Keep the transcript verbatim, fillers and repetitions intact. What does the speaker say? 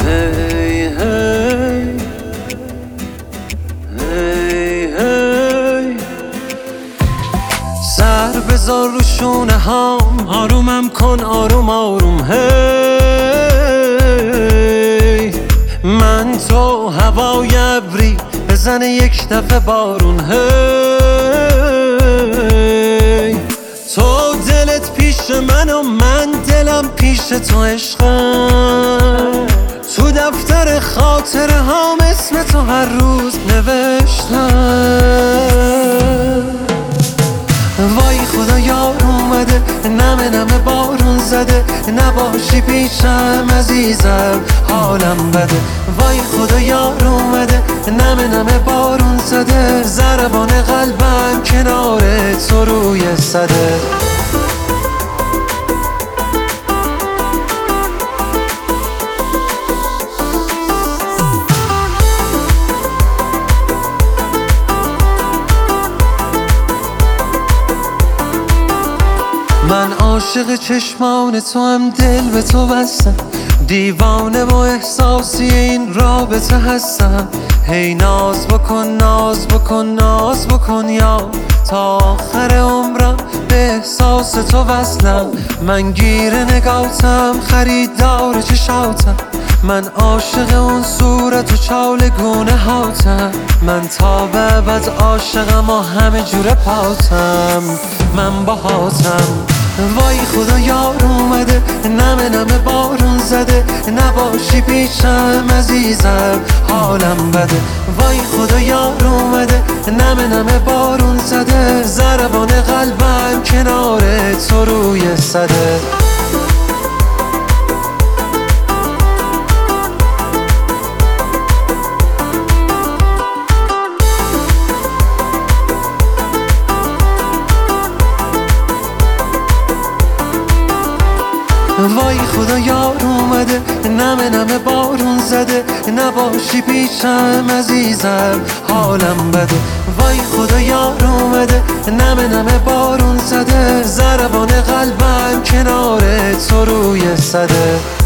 هی هی هی هی سر بذار رو شونه هم آرومم کن آروم آروم هی من تو هوای ابری بزن یک دفعه بارون هی تو دلت پیش من و من دلم پیش تو عشقم تو دفتر خاطره هم اسم تو هر روز نوشتم وای خدا یار اومده نمه نمه بارون زده نباشی پیشم عزیزم حالم بده وای خدا یار اومده نمه نمه بارون زده ضربان قلبم کنار تو روی صده من عاشق چشمان تو هم دل به تو بستم دیوانه با احساسی این رابطه هستم هی ناز بکن ناز بکن ناز بکن یا تا آخر عمرم به احساس تو وصلم من گیر نگاتم خریدار چشاتم من عاشق اون صورت و چاله گونه هاتم من تا به ابد عاشقم و همه جوره پاتم من باهاتم وای خدا یار اومده نمه نمه بارون زده نباشی پیشم عزیزم حالم بده وای خدا یار اومده نمه نمه بارون زده ضربان قلبم کنار تو روی صده وای خدا یار اومده نمه نمه بارون زده نباشی پیشم عزیزم حالم بده وای خدا یار اومده نمه نمه بارون زده ضربان قلبم کنار تو روی صده